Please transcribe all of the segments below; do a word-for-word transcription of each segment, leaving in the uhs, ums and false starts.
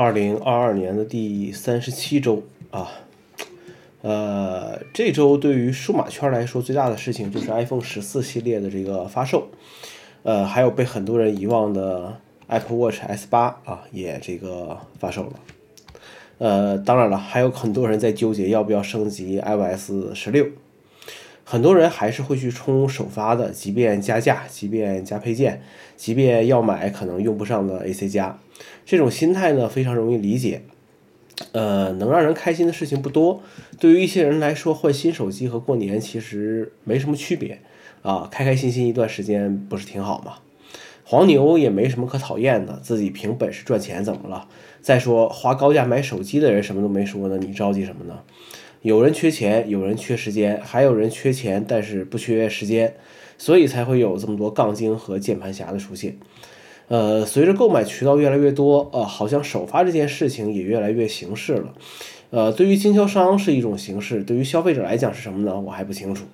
二零二二年的第三十七周啊，呃，这周对于数码圈来说最大的事情就是 iPhone 十四 系列的这个发售，呃，还有被很多人遗忘的 Apple Watch S 八 啊，也这个发售了。呃，当然了，还有很多人在纠结要不要升级 iOS 十六，很多人还是会去冲首发的，即便加价，即便加配件，即便要买可能用不上的 A C 加，这种心态呢非常容易理解。呃，能让人开心的事情不多，对于一些人来说，换新手机和过年其实没什么区别啊，开开心心一段时间不是挺好吗？黄牛也没什么可讨厌的，自己凭本事赚钱怎么了？再说花高价买手机的人什么都没说呢，你着急什么呢？有人缺钱，有人缺时间，还有人缺钱但是不缺时间，所以才会有这么多杠精和键盘侠的出现。呃，随着购买渠道越来越多，呃，好像首发这件事情也越来越形式了。呃，对于经销商是一种形式，对于消费者来讲是什么呢？我还不清楚。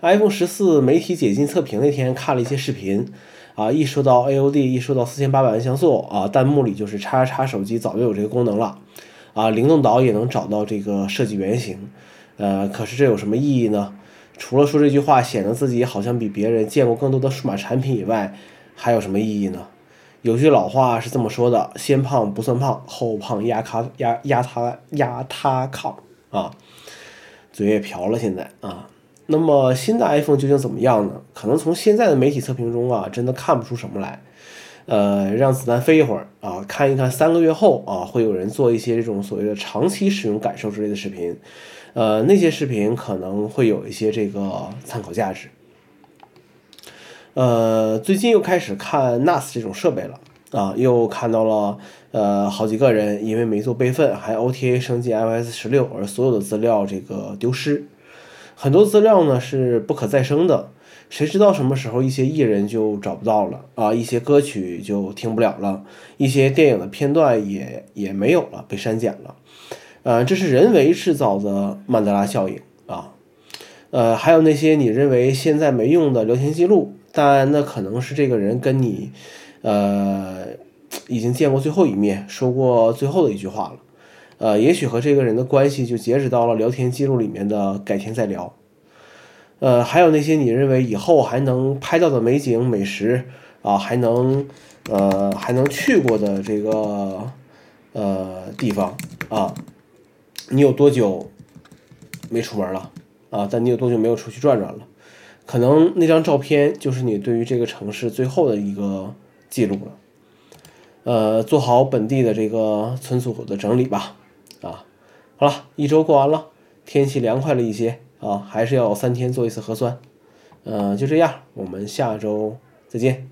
iPhone 十四 媒体解禁测评那天看了一些视频，啊，一说到 A O D， 一说到四千八百万像素，啊，弹幕里就是叉叉手机早就有这个功能了，啊，灵动岛也能找到这个设计原型，呃，可是这有什么意义呢？除了说这句话显得自己好像比别人见过更多的数码产品以外，还有什么意义呢？有句老话是这么说的，先胖不算胖，后胖压他压压他压他炕啊，嘴也瓢了现在啊。那么新的 iPhone 究竟怎么样呢？可能从现在的媒体测评中啊，真的看不出什么来。呃，让子弹飞一会儿啊，看一看三个月后啊，会有人做一些这种所谓的长期使用感受之类的视频，呃，那些视频可能会有一些这个参考价值。呃，最近又开始看 N A S 这种设备了啊，又看到了呃好几个人因为没做备份，还 O T A 升级 iOS 十六，而所有的资料这个丢失，很多资料呢是不可再生的，谁知道什么时候一些艺人就找不到了啊，一些歌曲就听不了了，一些电影的片段也也没有了，被删减了，呃，这是人为制造的曼德拉效应啊，呃，还有那些你认为现在没用的聊天记录。但那可能是这个人跟你呃已经见过最后一面，说过最后的一句话了，呃也许和这个人的关系就截止到了聊天记录里面的改天再聊。呃还有那些你认为以后还能拍到的美景美食啊，还能呃还能去过的这个呃地方啊，你有多久没出门了啊，但你有多久没有出去转转了，可能那张照片就是你对于这个城市最后的一个记录了。呃，做好本地的这个存储的整理吧。啊，好了，一周过完了，天气凉快了一些啊，还是要三天做一次核酸。呃，就这样，我们下周再见。